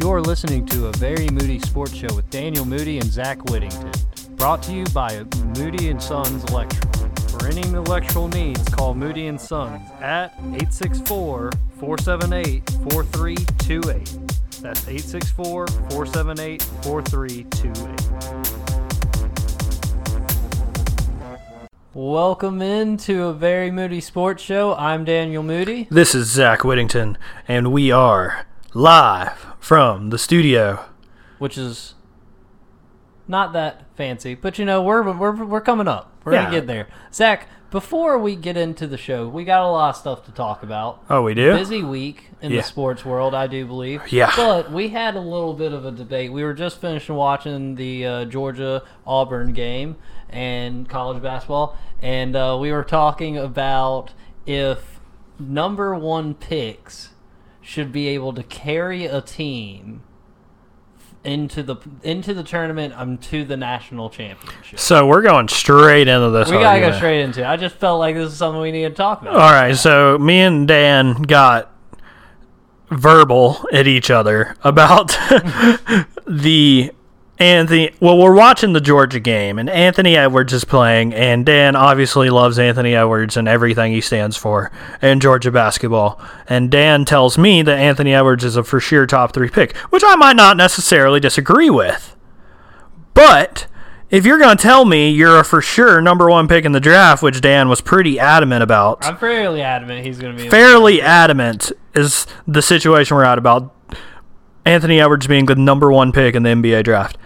You're listening to A Very Moody Sports Show with Daniel Moody and Zach Whittington. Brought to you by Moody & Sons Electrical. For any electrical needs, call Moody & Sons at 864-478-4328. That's 864-478-4328. Welcome into A Very Moody Sports Show. I'm Daniel Moody. This is Zach Whittington, and we are live from the studio. Which is not that fancy, but you know, we're coming up. We're going to get there. Zach, before we get into the show, we got a lot of stuff to talk about. Oh, we do? Busy week in the sports world, I do believe. Yeah. But we had a little bit of a debate. We were just finishing watching the Georgia-Auburn game and college basketball, and we were talking about if number one picks should be able to carry a team into the tournament to the national championship. So we're going straight into this. We gotta go straight into it. I just felt like this is something we need to talk about. All right, so me and Dan got verbal at each other about we're watching the Georgia game, and Anthony Edwards is playing, and Dan obviously loves Anthony Edwards and everything he stands for in Georgia basketball. And Dan tells me that Anthony Edwards is a for sure top three pick, which I might not necessarily disagree with. But if you're going to tell me you're a for sure number one pick in the draft, which Dan was pretty adamant about. I'm fairly adamant he's going to be. Fairly adamant is the situation we're at about Anthony Edwards being the number one pick in the NBA draft.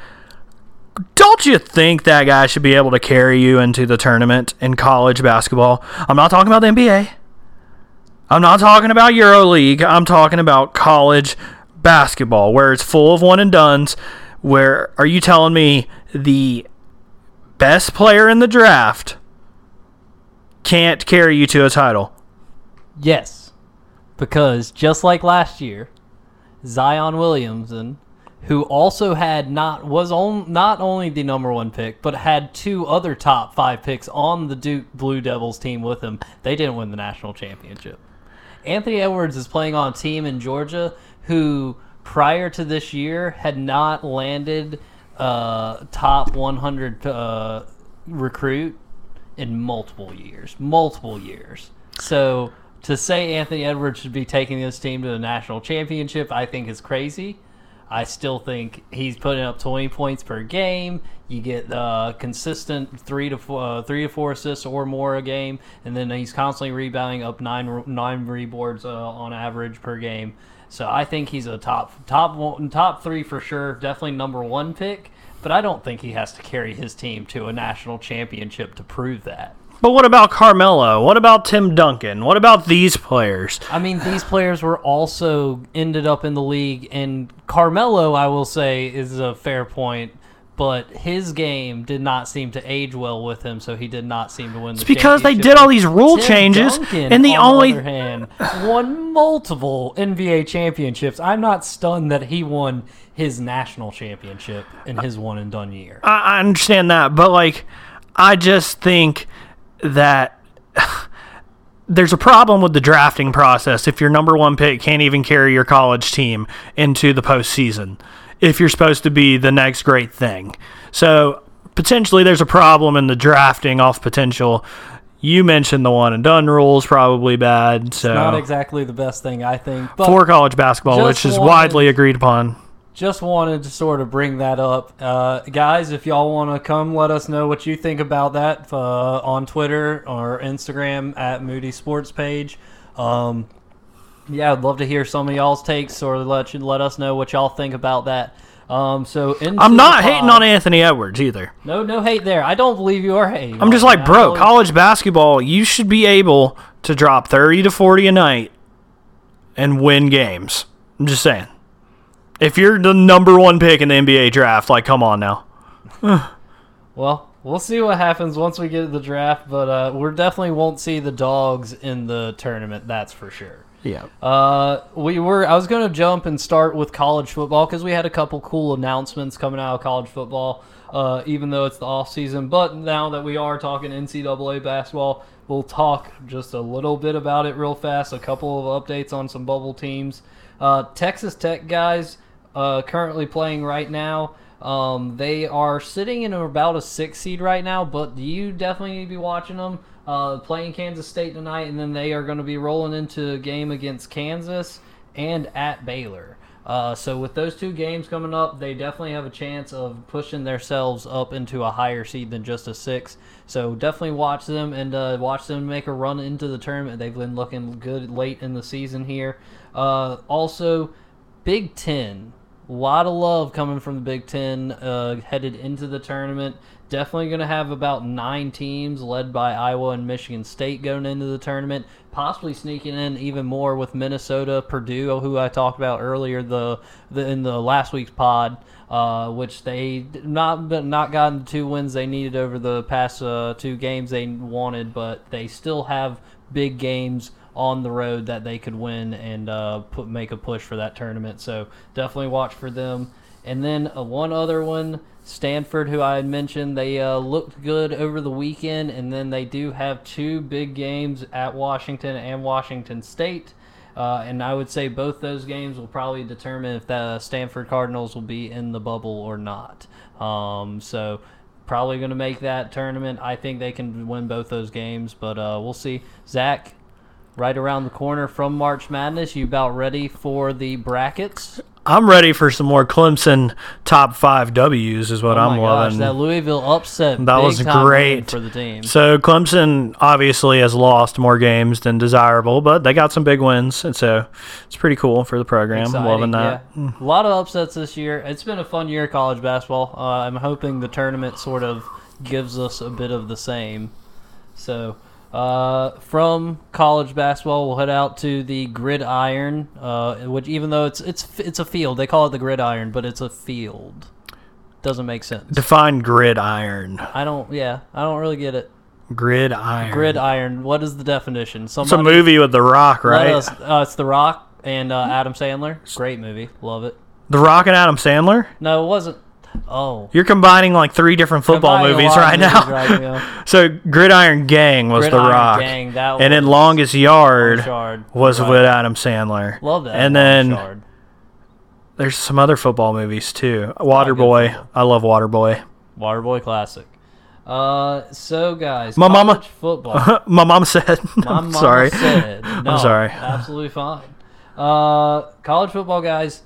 Don't you think that guy should be able to carry you into the tournament in college basketball? I'm not talking about the NBA. I'm not talking about EuroLeague. I'm talking about college basketball, where it's full of one and dones. Where are you telling me the best player in the draft can't carry you to a title? Yes, because just like last year, Zion Williams, who also had not only the number one pick, but had two other top five picks on the Duke Blue Devils team with him. They didn't win the national championship. Anthony Edwards is playing on a team in Georgia who, prior to this year, had not landed top 100 recruit in multiple years. So to say Anthony Edwards should be taking this team to the national championship, I think is crazy. I still think he's putting up 20 points per game. You get consistent three to four assists or more a game, and then he's constantly rebounding up nine reboards on average per game. So I think he's a top three for sure, definitely number one pick. But I don't think he has to carry his team to a national championship to prove that. But what about Carmelo? What about Tim Duncan? What about these players? I mean, these players were also ended up in the league, and Carmelo, I will say, is a fair point, but his game did not seem to age well with him, so he did not seem to win the championship. It's because they did all these rule changes, and on the other hand, won multiple NBA championships. I'm not stunned that he won his national championship in his one-and-done year. I understand that, but, like, I just think that there's a problem with the drafting process if your number one pick can't even carry your college team into the postseason if you're supposed to be the next great thing. So potentially there's a problem in the drafting off potential. You mentioned the one and done rules, probably bad. So it's not exactly the best thing, I think, but for college basketball, which is widely agreed upon. Just wanted to sort of bring that up. Guys, if y'all want to come, let us know what you think about that on Twitter or Instagram at Moody Sports Page. I'd love to hear some of y'all's takes or let us know what y'all think about that. I'm not hating on Anthony Edwards either. No hate there. I don't believe you are hating. I'm just like, bro, college basketball, you should be able to drop 30 to 40 a night and win games. I'm just saying. If you're the number one pick in the NBA draft, like, come on now. Well, we'll see what happens once we get to the draft, but we definitely won't see the Dogs in the tournament, that's for sure. Yeah. I was going to jump and start with college football because we had a couple cool announcements coming out of college football, even though it's the off season. But now that we are talking NCAA basketball, We'll talk just a little bit about it real fast. A couple of updates on some bubble teams. Texas Tech guys currently playing right now. They are sitting in about a 6 seed right now, but you definitely need to be watching them. Playing Kansas State tonight, and then they are going to be rolling into a game against Kansas and at Baylor. So with those two games coming up, they definitely have a chance of pushing themselves up into a higher seed than just a 6. So definitely watch them and watch them make a run into the tournament. They've been looking good late in the season here. Also, Big Ten. A lot of love coming from the Big Ten headed into the tournament. Definitely going to have about 9 teams led by Iowa and Michigan State going into the tournament, possibly sneaking in even more with Minnesota, Purdue, who I talked about earlier in the last week's pod, which they not gotten the 2 wins they needed over the past 2 games they wanted, but they still have big games on the road that they could win and make a push for that tournament. So definitely watch for them. And then one other one, Stanford, who I had mentioned, they looked good over the weekend, and then they do have 2 big games at Washington and Washington State. And I would say both those games will probably determine if the Stanford Cardinals will be in the bubble or not. So probably going to make that tournament. I think they can win both those games, but we'll see. Zach, right around the corner from March Madness. You about ready for the brackets? I'm ready for some more Clemson top 5 W's is what I'm loving. That Louisville upset. That was great for the team. So Clemson obviously has lost more games than desirable, but they got some big wins, and so it's pretty cool for the program. Exciting, loving that. Yeah. A lot of upsets this year. It's been a fun year of college basketball. I'm hoping the tournament sort of gives us a bit of the same. So from college basketball, we'll head out to the gridiron, which even though it's a field, they call it the gridiron, but it's a field. Doesn't make sense. Define gridiron. I don't really get it. Gridiron. Gridiron. What is the definition? Somebody, it's a movie with The Rock, right? It's The Rock and Adam Sandler. Great movie. Love it. The Rock and Adam Sandler? No, it wasn't. Oh, you're combining like 3 different football movies right now. So Gridiron Gang was The Rock, and then Longest Yard was with Adam Sandler. Love that. And then there's some other football movies too. Waterboy, I love Waterboy. Waterboy classic. So guys, my mama football. My mom said. I'm sorry. I'm sorry. Absolutely fine. College football guys,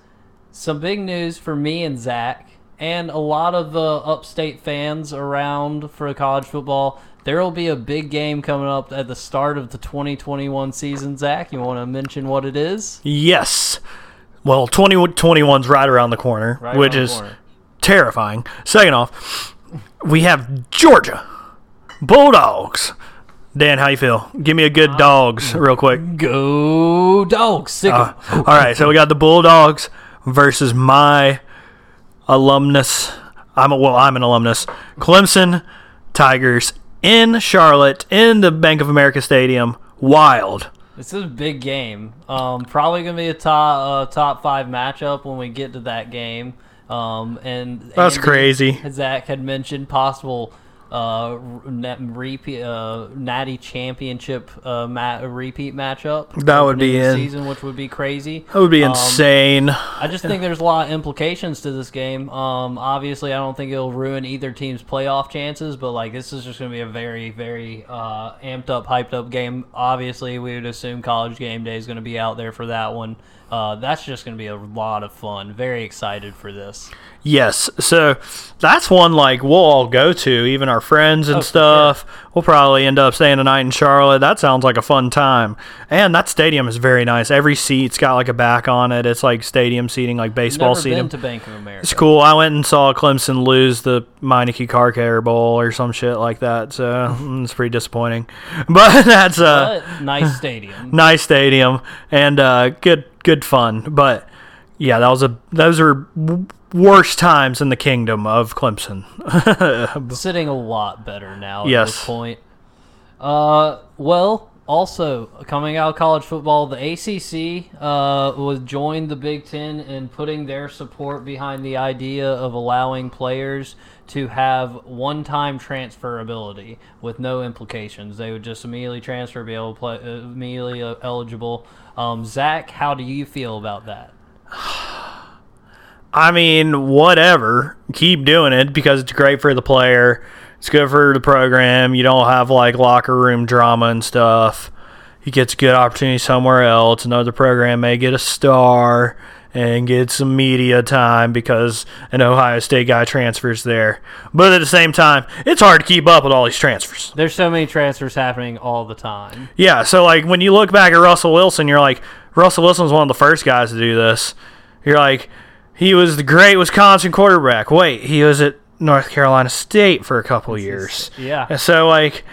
some big news for me and Zach. And a lot of the upstate fans around for college football, there will be a big game coming up at the start of the 2021 season. Zach, you want to mention what it is? Yes. Well, 2021's right around the corner, which is terrifying. Second off, we have Georgia Bulldogs. Dan, how you feel? Give me a good dogs real quick. Go dogs. Sick. All right, so we got the Bulldogs versus my alumnus. I'm an alumnus. Clemson Tigers in Charlotte in the Bank of America Stadium. Wild. This is a big game. Probably gonna be a top 5 matchup when we get to that game. And that's Andy, crazy. Zach had mentioned possible natty championship repeat matchup. That would be in season, which would be crazy. That would be insane. I just think there's a lot of implications to this game. Obviously, I don't think it'll ruin either team's playoff chances, but like this is just going to be a very, very amped up, hyped up game. Obviously, we would assume College Game Day is going to be out there for that one. That's just going to be a lot of fun. Very excited for this. Yes, so that's one like we'll all go to, even our friends and stuff. Sure. We'll probably end up staying the night in Charlotte. That sounds like a fun time. And that stadium is very nice. Every seat's got like a back on it. It's like stadium seating, like baseball seating. I've never been to Bank of America. It's cool. I went and saw Clemson lose the Meineke Car Care Bowl or some shit like that, so it's pretty disappointing. But that's a nice stadium. Nice stadium and good fun. But yeah, those are worst times in the kingdom of Clemson. Sitting a lot better now at this point. Well, Also, coming out of college football, the ACC was joined the Big Ten in putting their support behind the idea of allowing players to have one-time transferability with no implications. They would just immediately transfer, be able to play, immediately eligible. Zach, how do you feel about that? I mean, whatever. Keep doing it because it's great for the player. It's good for the program. You don't have, like, locker room drama and stuff. He gets a good opportunity somewhere else. Another program may get a star and get some media time because an Ohio State guy transfers there. But at the same time, it's hard to keep up with all these transfers. There's so many transfers happening all the time. Yeah, so, like, when you look back at Russell Wilson, you're like, Russell Wilson's one of the first guys to do this. You're like, he was the great Wisconsin quarterback. Wait, he was at North Carolina State for a couple years. Yeah. And so, like,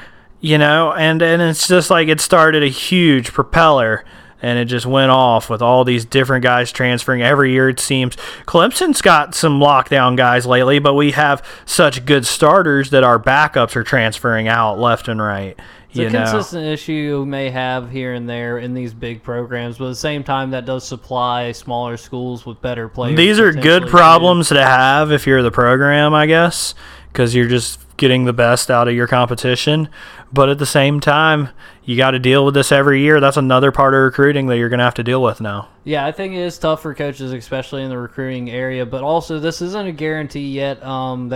you know, and it's just like it started a huge propeller, and it just went off with all these different guys transferring every year, it seems. Clemson's got some lockdown guys lately, but we have such good starters that our backups are transferring out left and right. It's a consistent issue you may have here and there in these big programs, but at the same time, that does supply smaller schools with better players. These are good problems to have if you're the program, I guess, because you're just getting the best out of your competition. But at the same time, you got to deal with this every year. That's another part of recruiting that you're going to have to deal with now. Yeah, I think it is tough for coaches, especially in the recruiting area. But also, this isn't a guarantee yet. Big Ten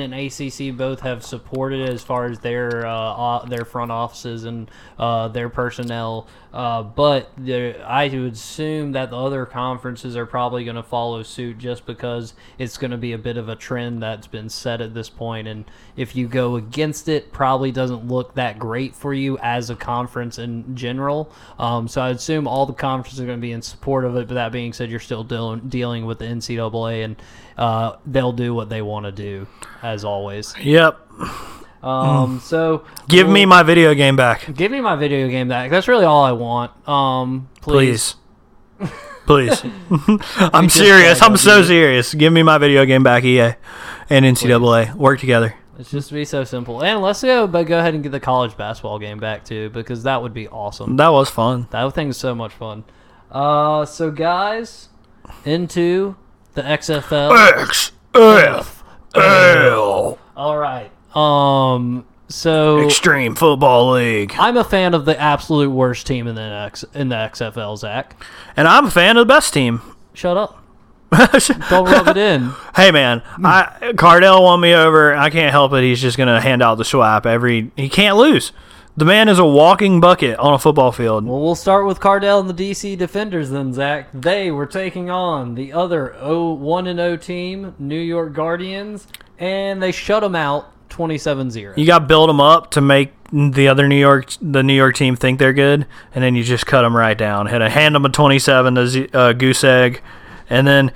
and ACC both have supported it as far as their front offices and their personnel. But I would assume that the other conferences are probably going to follow suit just because it's going to be a bit of a trend that's been set at this point. And if you go against it, probably doesn't look that great for you as a conference in general. So I assume all the conferences are going to be in support of it, but that being said, you're still dealing with the NCAA, and they'll do what they want to do, as always. Yep. So give me my video game back. Give me my video game back. That's really all I want. Please. Please. I'm serious. I'm so serious. Give me my video game back, EA and NCAA. Please. Work together. It's just to be so simple. And let's go ahead and get the college basketball game back, too, because that would be awesome. That was fun. That thing is so much fun. So, guys, into the XFL. XFL. All right. Extreme Football League. I'm a fan of the absolute worst team in the XFL, Zach. And I'm a fan of the best team. Shut up. Don't rub it in. Hey, man, Cardell won me over. I can't help it. He's just going to hand out the swap. He can't lose. The man is a walking bucket on a football field. Well, we'll start with Cardell and the D.C. Defenders then, Zach. They were taking on the other 1-0 team, New York Guardians, and they shut them out 27-0. You got to build them up to make the New York team think they're good, and then you just cut them right down. Hand them a 27 to goose egg. And then,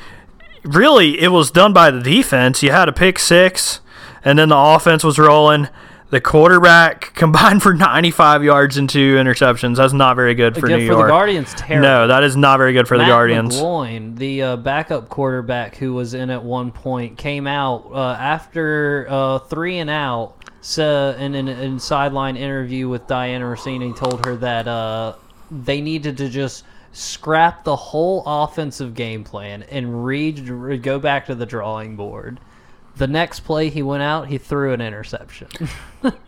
really, it was done by the defense. You had a pick six, and then the offense was rolling. The quarterback combined for 95 yards and 2 interceptions. That's not very good for New York. For the Guardians, terrible. No, that is not very good for the Guardians. Matt McGloin, the backup quarterback who was in at one point, came out after 3 and out. So, in a sideline interview with Diana Rossini, told her that they needed to just scrap the whole offensive game plan and go back to the drawing board. The next play he went out, he threw an interception.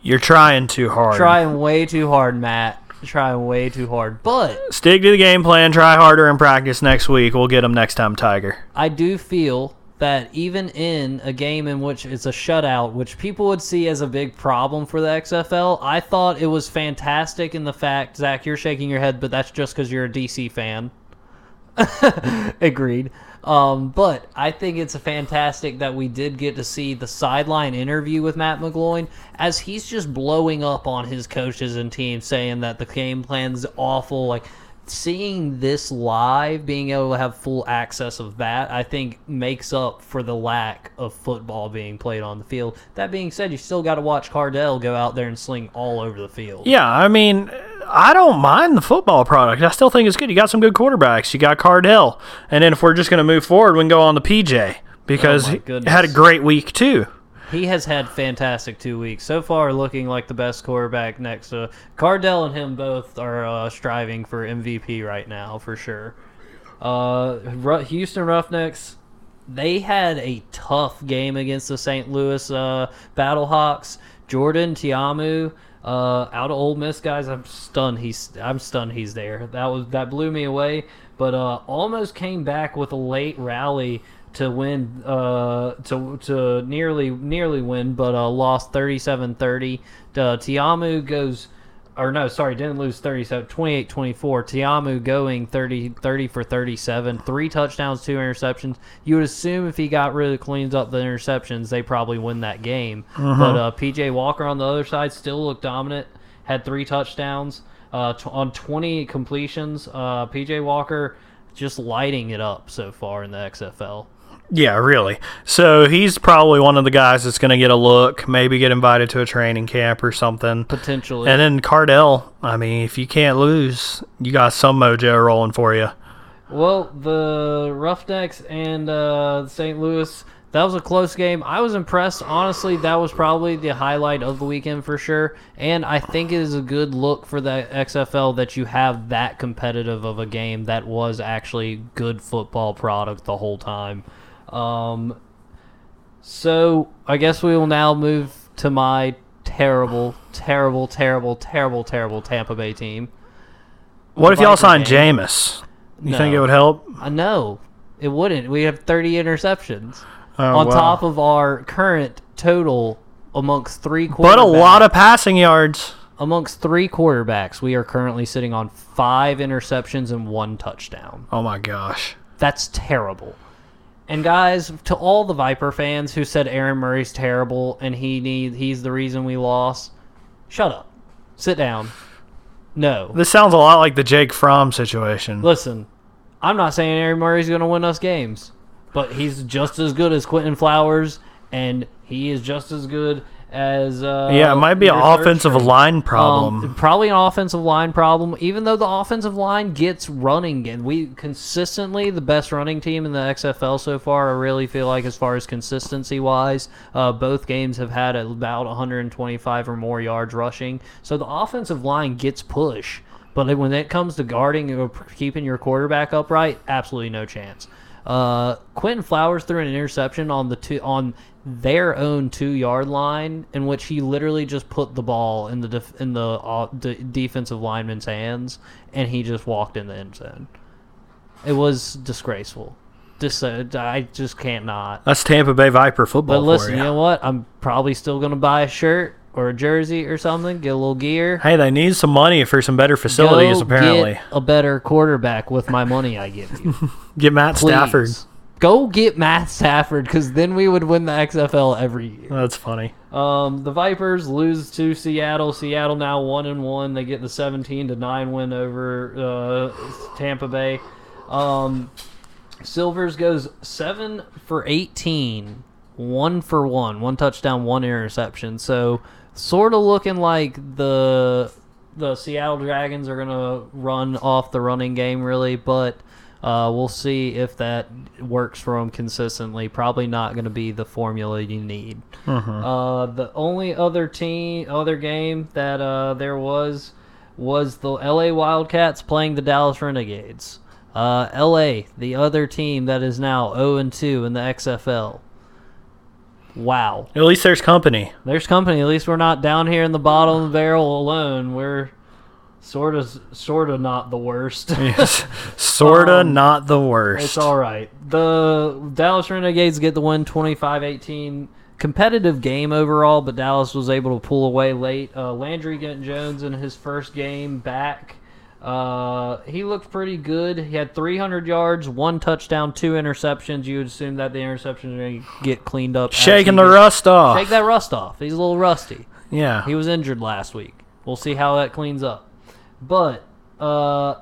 You're trying too hard. Trying way too hard, Matt. Trying way too hard. But stick to the game plan, try harder in practice next week. We'll get him next time, Tiger. I do feel that even in a game in which it's a shutout, which people would see as a big problem for the XFL, I thought it was fantastic in the fact, Zach, you're shaking your head, but that's just because you're a DC fan. Agreed. But I think it's fantastic that we did get to see the sideline interview with Matt McGloin as he's just blowing up on his coaches and team, saying that the game plan's awful, like, seeing this live, being able to have full access of that, I think makes up for the lack of football being played on the field. That being said, you still got to watch Cardell go out there and sling all over the field. Yeah, I mean, I don't mind the football product. I still think it's good. You got some good quarterbacks. You got Cardell. And then if we're just going to move forward, we can go on to PJ because he had a great week too. He has had fantastic 2 weeks. So far, looking like the best quarterback next to Cardell, and him both are striving for MVP right now for sure. Houston Roughnecks, they had a tough game against the St. Louis Battlehawks. Jordan Tiamu, out of Ole Miss, guys. I'm stunned he's there. That blew me away. But almost came back with a late rally to win, to nearly win, but lost 37-30. Tiamu goes. Or no, sorry, didn't lose 37, 28-24. Tiamu going 30 for 37, 3 touchdowns, 2 interceptions. You would assume if he got rid of, cleans up the interceptions, they probably win that game. Uh-huh. But PJ Walker on the other side still looked dominant, had 3 touchdowns on 20 completions. PJ Walker just lighting it up so far in the XFL. Yeah, really. So he's probably one of the guys that's going to get a look, maybe get invited to a training camp or something. Potentially. And then Cardell, I mean, if you can't lose, you got some mojo rolling for you. Well, the Roughnecks and St. Louis, that was a close game. I was impressed. Honestly, that was probably the highlight of the weekend for sure. And I think it is a good look for the XFL that you have that competitive of a game that was actually good football product the whole time. So I guess we will now move to my terrible Tampa Bay team. What if y'all signed Jameis? You think it would help? No, it wouldn't. We have 30 interceptions on top of our current total amongst 3 quarterbacks. But a lot of passing yards. Amongst 3 quarterbacks, we are currently sitting on 5 interceptions and 1 touchdown. Oh my gosh. That's terrible. And guys, to all the Viper fans who said Aaron Murray's terrible and he's the reason we lost, shut up. Sit down. No. This sounds a lot like the Jake Fromm situation. Listen, I'm not saying Aaron Murray's going to win us games, but he's just as good as Quinton Flowers, and he is just as good as... yeah, it might be an offensive line problem. Probably an offensive line problem, even though the offensive line gets running. And we consistently, the best running team in the XFL so far, I really feel like as far as consistency-wise, both games have had about 125 or more yards rushing. So the offensive line gets push. But when it comes to guarding or keeping your quarterback upright, absolutely no chance. Quinton Flowers threw an interception on their own 2-yard line, in which he literally just put the ball in the defensive lineman's hands, and he just walked in the end zone. It was disgraceful. I just can't not. That's Tampa Bay Viper football. But listen, you know what? I'm probably still gonna buy a shirt or a jersey or something. Get a little gear. Hey, they need some money for some better facilities. Go apparently, get a better quarterback with my money I give you. Get Matt Stafford. Go get Matt Stafford, because then we would win the XFL every year. That's funny. The Vipers lose to Seattle. Seattle now 1-1. They get the 17-9 win over Tampa Bay. Silvers goes 7 for 18, 1 for 1, 1 touchdown, 1 interception. So sort of looking like the Seattle Dragons are gonna run off the running game really, but. We'll see if that works for them consistently. Probably not going to be the formula you need. Mm-hmm. The only other game that there was the LA Wildcats playing the Dallas Renegades. LA, the other team that is now 0-2 in the XFL. Wow. At least there's company. There's company. At least we're not down here in the bottom of the barrel alone. We're... Sort of not the worst. Yes. Sort of not the worst. It's all right. The Dallas Renegades get the win 25-18. Competitive game overall, but Dallas was able to pull away late. Landry Jones in his first game back. He looked pretty good. He had 300 yards, 1 touchdown, 2 interceptions. You would assume that the interceptions are going to get cleaned up. Shaking the rust off. Shake that rust off. He's a little rusty. Yeah. He was injured last week. We'll see how that cleans up. But I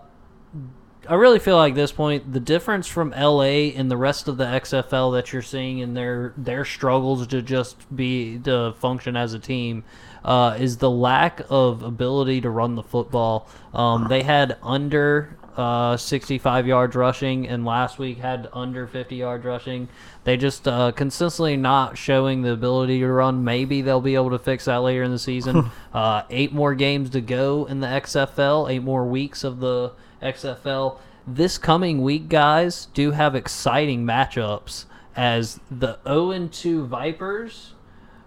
really feel like at this point, the difference from LA and the rest of the XFL that you're seeing in their struggles to just function as a team is the lack of ability to run the football. They had under 65 yards rushing, and last week had under 50 yards rushing. They just consistently not showing the ability to run. Maybe they'll be able to fix that later in the season. 8 more games to go in the XFL, 8 more weeks of the XFL. This coming week, guys, do have exciting matchups as the 0-2 Vipers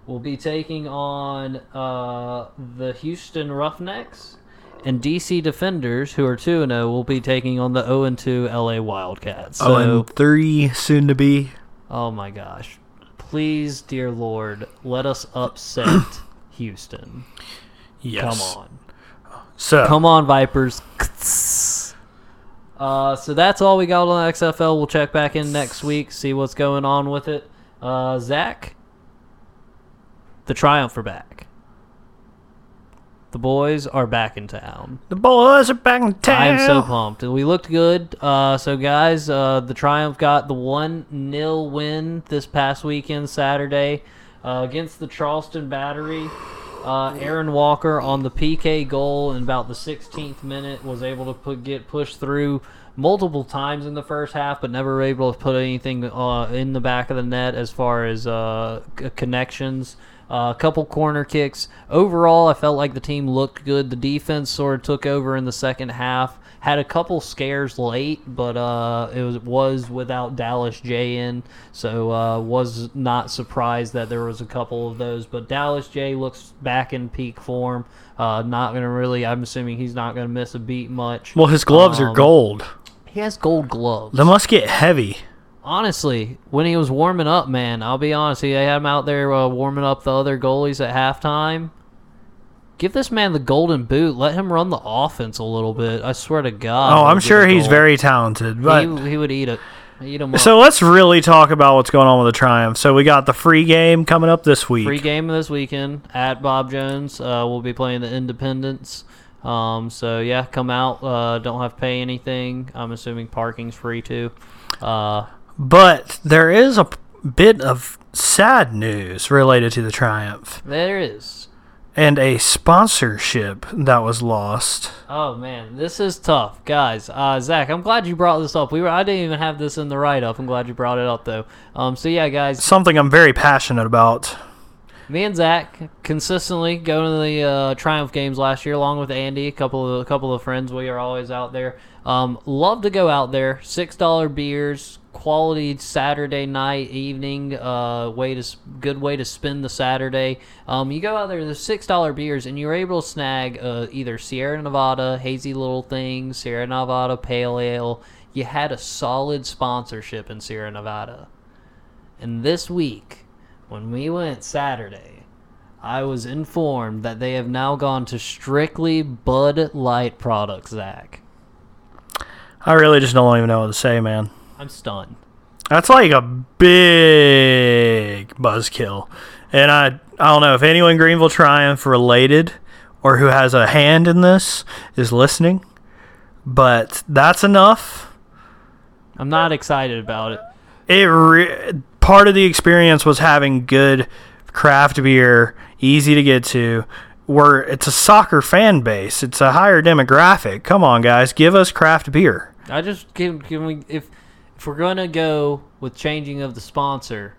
will be taking on the Houston Roughnecks, and DC Defenders, who are 2-0, will be taking on the 0-2 LA Wildcats. So, 0-3 soon to be. Oh my gosh. Please, dear Lord, let us upset Houston. Yes. Come on. So, come on, Vipers. So that's all we got on XFL. We'll check back in next week, see what's going on with it. Zach, the Triumph are back. The boys are back in town. The boys are back in town. I am so pumped. We looked good. So, guys, the Triumph got the 1-0 win this past weekend, Saturday, against the Charleston Battery. Aaron Walker on the PK goal in about the 16th minute was able to get pushed through multiple times in the first half, but never able to put anything in the back of the net as far as connections. A couple corner kicks. Overall, I felt like the team looked good. The defense sort of took over in the second half. Had a couple scares late, but it was without Dallas Jay in, so was not surprised that there was a couple of those. But Dallas Jay looks back in peak form. I'm assuming he's not going to miss a beat much. Well, his gloves are gold. He has gold gloves. They must get heavy. Honestly, when he was warming up, man, I'll be honest, they had him out there warming up the other goalies at halftime. Give this man the golden boot. Let him run the offense a little bit. I swear to God. Oh, I'm sure he's very talented. But he would eat him up. So let's really talk about what's going on with the Triumph. So we got the free game coming up this week. Free game this weekend at Bob Jones. We'll be playing the Independents. So, yeah, come out. Don't have to pay anything. I'm assuming parking's free, too. But there is a bit of sad news related to the Triumph. There is. And a sponsorship that was lost. Oh, man, this is tough. Guys, Zach, I'm glad you brought this up. I didn't even have this in the write-up. I'm glad you brought it up, though. So, yeah, guys. Something I'm very passionate about. Me and Zach consistently go to the Triumph games last year, along with Andy, a couple of friends. We are always out there. Love to go out there. $6 beers, quality Saturday night, evening, good way to spend the Saturday. You go out there, there's $6 beers, and you're able to snag either Sierra Nevada, Hazy Little Things, Sierra Nevada Pale Ale. You had a solid sponsorship in Sierra Nevada. And this week, when we went Saturday, I was informed that they have now gone to strictly Bud Light products, Zach. I really just don't even know what to say, man. I'm stunned. That's like a big buzzkill. And I don't know if anyone Greenville Triumph related or who has a hand in this is listening, but that's enough. I'm not excited about it. Part of the experience was having good craft beer, easy to get to. It's a soccer fan base. It's a higher demographic. Come on, guys. Give us craft beer. I just If we're going to go with changing of the sponsor,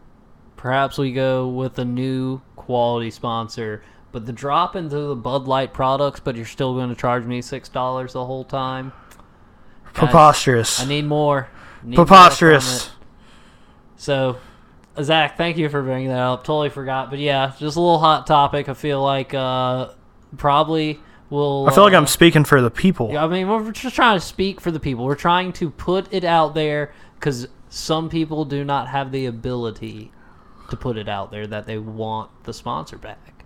perhaps we go with a new quality sponsor. But the drop into the Bud Light products, but you're still going to charge me $6 the whole time? Preposterous. Guys, I need more. Preposterous. So, Zach, thank you for bringing that up. Totally forgot. But, yeah, just a little hot topic. I feel like probably will... I feel like I'm speaking for the people. Yeah, I mean, we're just trying to speak for the people. We're trying to put it out there because some people do not have the ability to put it out there that they want the sponsor back.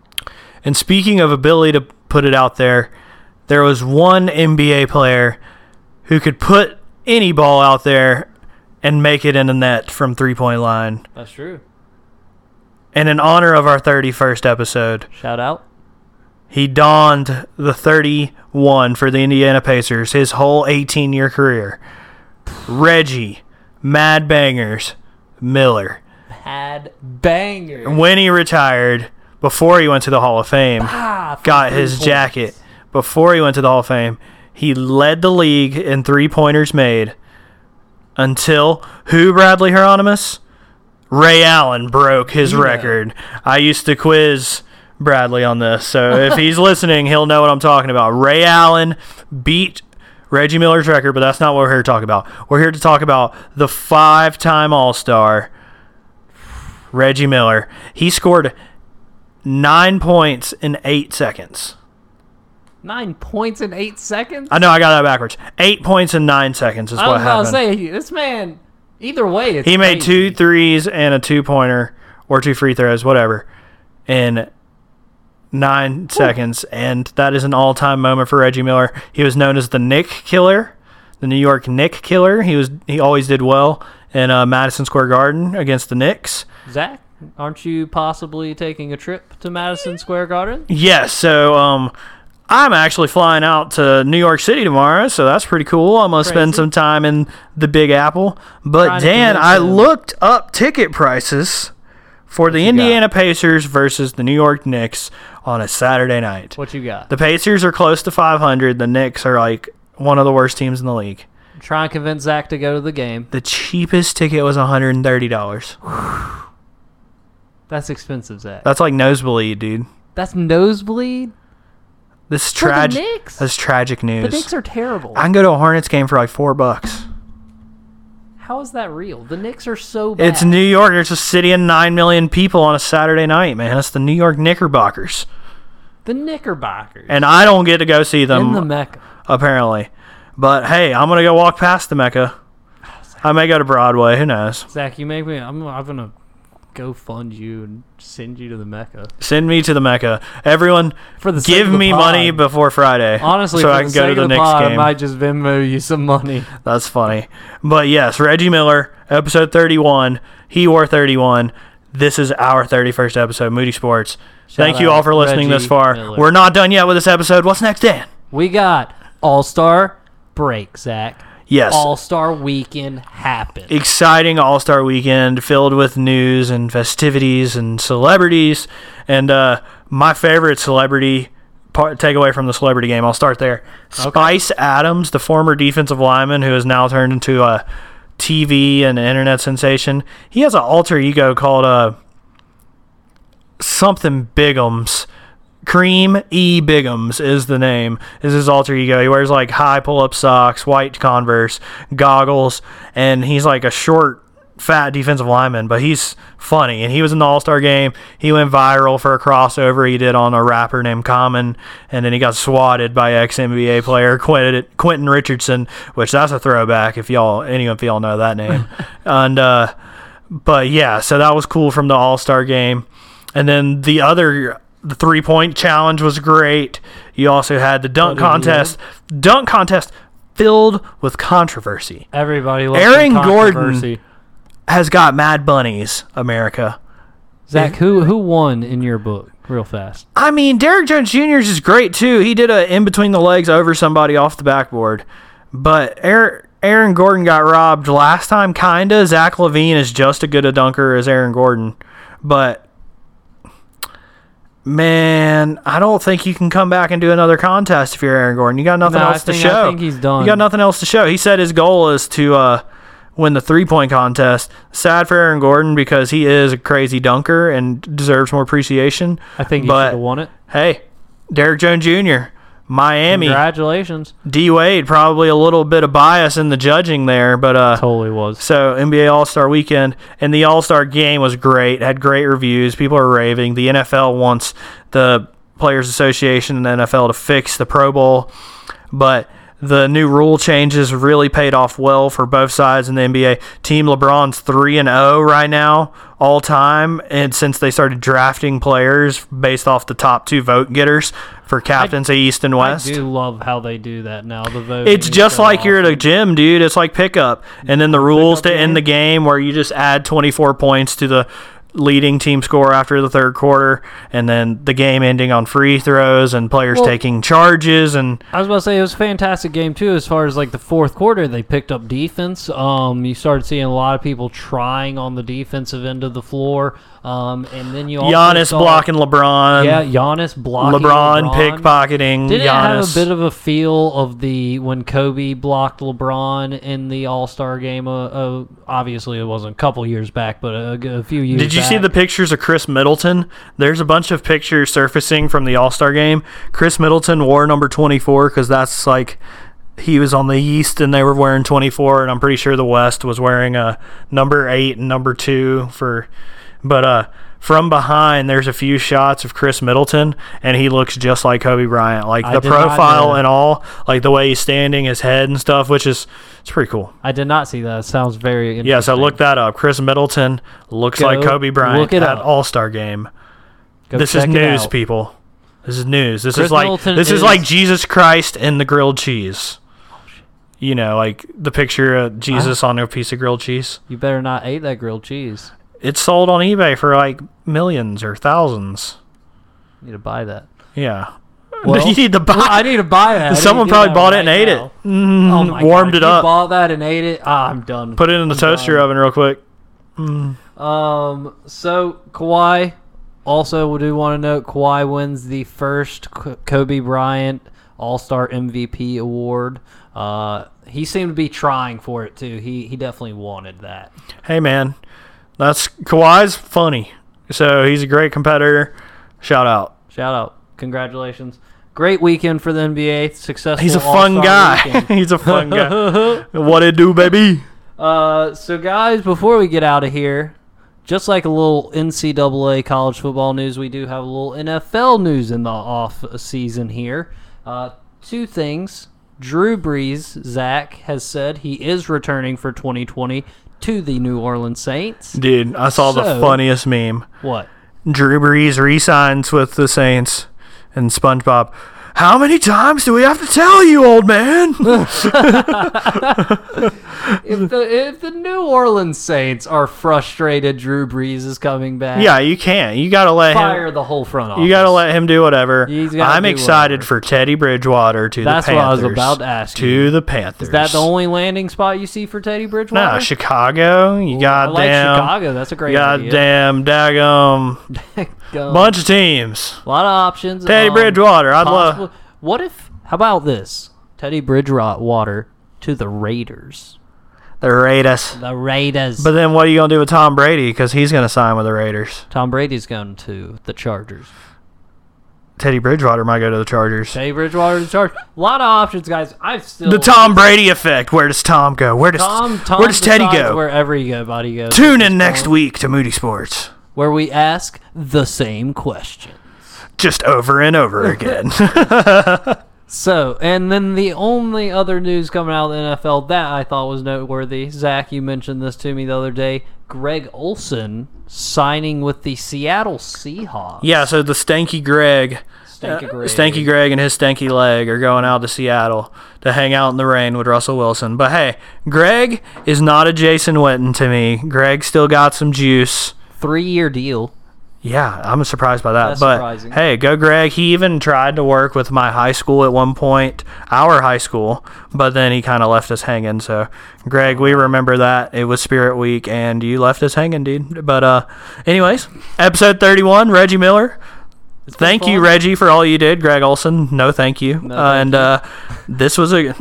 And speaking of ability to put it out there, there was one NBA player who could put any ball out there and make it in the net from three-point line. That's true. And in honor of our 31st episode... Shout out. He donned the 31 for the Indiana Pacers his whole 18-year career. Reggie, Mad Bangers, Miller. Mad Bangers. When he retired, before he went to the Hall of Fame, got his jacket. Before he went to the Hall of Fame, He led the league in three-pointers made until who, Bradley Hieronymus? Ray Allen broke his record. I used to quiz Bradley on this, so if he's listening, he'll know what I'm talking about. Ray Allen beat Reggie Miller's record, but that's not what we're here to talk about. We're here to talk about the five-time All-Star, Reggie Miller. He scored 9 points in 8 seconds. 9 points in 8 seconds? I know, I got that backwards. 8 points in 9 seconds is what happened. I was about to say, this man, either way, it's made 2 threes and a two-pointer or 2 free throws, whatever, in 9 seconds, and that is an all-time moment for Reggie Miller. He was known as the Knick Killer, the New York Knick Killer. He always did well in Madison Square Garden against the Knicks. Zach, aren't you possibly taking a trip to Madison Square Garden? Yes, so I'm actually flying out to New York City tomorrow, so that's pretty cool. I'm going to spend some time in the Big Apple. But, Dan, I looked up ticket prices for the Indiana Pacers versus the New York Knicks on a Saturday night. What you got? The Pacers are close to 500. The Knicks are like one of the worst teams in the league. Try and convince Zach to go to the game. The cheapest ticket was $130. That's expensive, Zach. That's like nosebleed, dude. That's nosebleed? This is tragic. That's tragic news. The Knicks are terrible. I can go to a Hornets game for like $4. How is that real? The Knicks are so bad. It's New York. It's a city of 9 million people on a Saturday night, man. It's the New York Knickerbockers. The Knickerbockers. And I don't get to go see them. In the Mecca. Apparently. But, hey, I'm going to go walk past the Mecca. Oh, Zach, I may go to Broadway. Who knows? Zach, you make me. I'm going to go fund you and send you to the Mecca. Send me to the Mecca. Everyone, give me money before Friday. Honestly, so I can go to the next game. I might just Venmo you some money. That's funny. But yes, Reggie Miller, episode 31. He wore 31. This is our 31st episode, Moody Sports. Thank you all for listening this far. We're not done yet with this episode. What's next, Dan? We got All-Star break, Zach. Yes. All-Star weekend happened. Exciting All-Star weekend filled with news and festivities and celebrities. And my favorite celebrity takeaway from the celebrity game, I'll start there. Okay. Spice Adams, the former defensive lineman who has now turned into a TV and internet sensation, he has an alter ego called something Biggums. Cream E. Biggums is the name, is his alter ego. He wears like high pull-up socks, white Converse, goggles, and he's like a short, fat defensive lineman, but he's funny. And he was in the All-Star game. He went viral for a crossover he did on a rapper named Common, and then he got swatted by ex-NBA player Quentin Richardson, which that's a throwback if anyone know that name. And but yeah, so that was cool from the All-Star game. And then the three-point challenge was great. You also had the dunk contest. Dunk contest filled with controversy. Everybody loves Aaron Gordon has got mad bunnies, America. Zach, who won in your book real fast? I mean, Derrick Jones Jr. is great, too. He did an in-between-the-legs over somebody off the backboard. But Aaron Gordon got robbed last time, kind of. Zach LaVine is just as good a dunker as Aaron Gordon. But man, I don't think you can come back and do another contest if you're Aaron Gordon. You got nothing else to show. I think he's done. You got nothing else to show. He said his goal is to win the three-point contest. Sad for Aaron Gordon because he is a crazy dunker and deserves more appreciation. I think he should have won it. Hey, Derrick Jones Jr., Miami. Congratulations. D. Wade, probably a little bit of bias in the judging there, but totally was. So NBA All-Star Weekend and the All-Star Game was great. Had great reviews. People are raving. The NFL wants the Players Association and the NFL to fix the Pro Bowl, but the new rule changes really paid off well for both sides in the NBA. Team LeBron's 3-0 right now, all time, and since they started drafting players based off the top two vote getters for captains East and West. I do love how they do that now. The vote. It's just like you're at a gym, dude. It's like pickup. And then the rules to end the game where you just add 24 points to the leading team score after the third quarter, and then the game ending on free throws and players taking charges. And I was about to say it was a fantastic game too as far as like the fourth quarter. They picked up defense. You started seeing a lot of people trying on the defensive end of the floor. And then you also Giannis blocking LeBron. Yeah, Giannis blocking LeBron. Pickpocketing. Did it have a bit of a feel of the when Kobe blocked LeBron in the All-Star game? Obviously, it wasn't a couple years back, but a few years back. Did you see the pictures of Chris Middleton? There's a bunch of pictures surfacing from the All-Star game. Chris Middleton wore number 24 because that's like... He was on the East, and they were wearing 24, and I'm pretty sure the West was wearing a number 8 and number 2 for. But from behind, there's a few shots of Chris Middleton, and he looks just like Kobe Bryant, like the profile and all, like the way he's standing, his head and stuff, which is it's pretty cool. I did not see that. It sounds very interesting. Yeah, so look that up. Chris Middleton looks like Kobe Bryant at All-Star game. This is news, people. This is news. This is like Jesus Christ and the grilled cheese. You know, like the picture of Jesus on a piece of grilled cheese. You better not eat that grilled cheese. It's sold on eBay for like millions or thousands. You need to buy that. Yeah. Well, you need to buy. Well, I need to buy that. Someone probably bought it and ate it. Oh my warmed God. It up. Bought that and ate it. I'm done. Put it in the toaster oven real quick. So Kawhi. Also, we do want to note Kawhi wins the first Kobe Bryant All-Star MVP award. He seemed to be trying for it, too. He definitely wanted that. Hey, man, Kawhi's funny. So he's a great competitor. Shout out. Shout out. Congratulations. Great weekend for the NBA. Successful He's a fun guy. What it do, baby? So, guys, before we get out of here, just like a little NCAA college football news, we do have a little NFL news in the off season here. Two things. Drew Brees, Zach, has said he is returning for 2020 to the New Orleans Saints. Dude, I saw the funniest meme. What? Drew Brees re-signs with the Saints and SpongeBob. How many times do we have to tell you, old man? If the New Orleans Saints are frustrated Drew Brees is coming back. Yeah, you can't. You got to let him fire the whole front office. You got to let him do whatever. I'm excited for Teddy Bridgewater to the Panthers. That's what I was about to ask you. To the Panthers. Is that the only landing spot you see for Teddy Bridgewater? No, Chicago. You got Chicago. That's a great idea. Goddamn, daggum. Bunch of teams. A lot of options. Teddy Bridgewater. I'd love. What if? How about this? Teddy Bridgewater to the Raiders. The Raiders. But then what are you going to do with Tom Brady? Because he's going to sign with the Raiders. Tom Brady's going to the Chargers. Teddy Bridgewater might go to the Chargers. Teddy Bridgewater to the Chargers. A lot of options, guys. The Tom Brady effect. Where does Tom go? Where does Teddy go? Wherever you go, buddy goes. Tune in next week to Moody Sports, where we ask the same questions. Just over and over again. So, and then the only other news coming out of the NFL that I thought was noteworthy, Zach, you mentioned this to me the other day, Greg Olsen signing with the Seattle Seahawks. Yeah, so the Stanky Greg and his stanky leg are going out to Seattle to hang out in the rain with Russell Wilson. But hey, Greg is not a Jason Witten to me. Greg still got some juice. 3-year deal. Yeah, I'm surprised by that. That's surprising. Hey, go Greg. He even tried to work with my high school at one point, our high school, but then he kind of left us hanging. So, Greg, we remember that. It was Spirit Week, and you left us hanging, dude. But anyways, episode 31, Reggie Miller. Thank you, Reggie, for all you did. Greg Olsen, no thank you. This was a...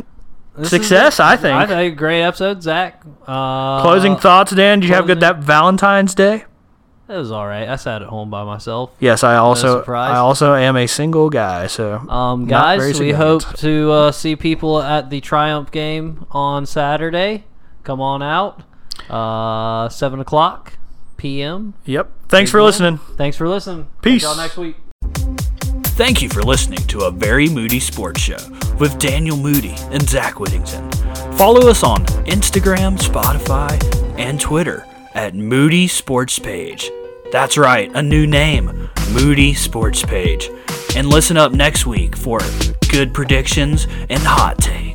success, I think. I think great episode, Zach. Closing thoughts, Dan. Did you have that Valentine's Day? It was all right. I sat at home by myself. Yes, I also am a single guy. So, guys, we hope to see people at the Triumph game on Saturday. Come on out, 7:00 p.m. Yep. Thanks for listening. Peace. Y'all next week. Thank you for listening to A Very Moody Sports Show with Daniel Moody and Zach Whittington. Follow us on Instagram, Spotify, and Twitter. At Moody Sports Page. That's right, a new name, Moody Sports Page. And listen up next week for good predictions and hot takes.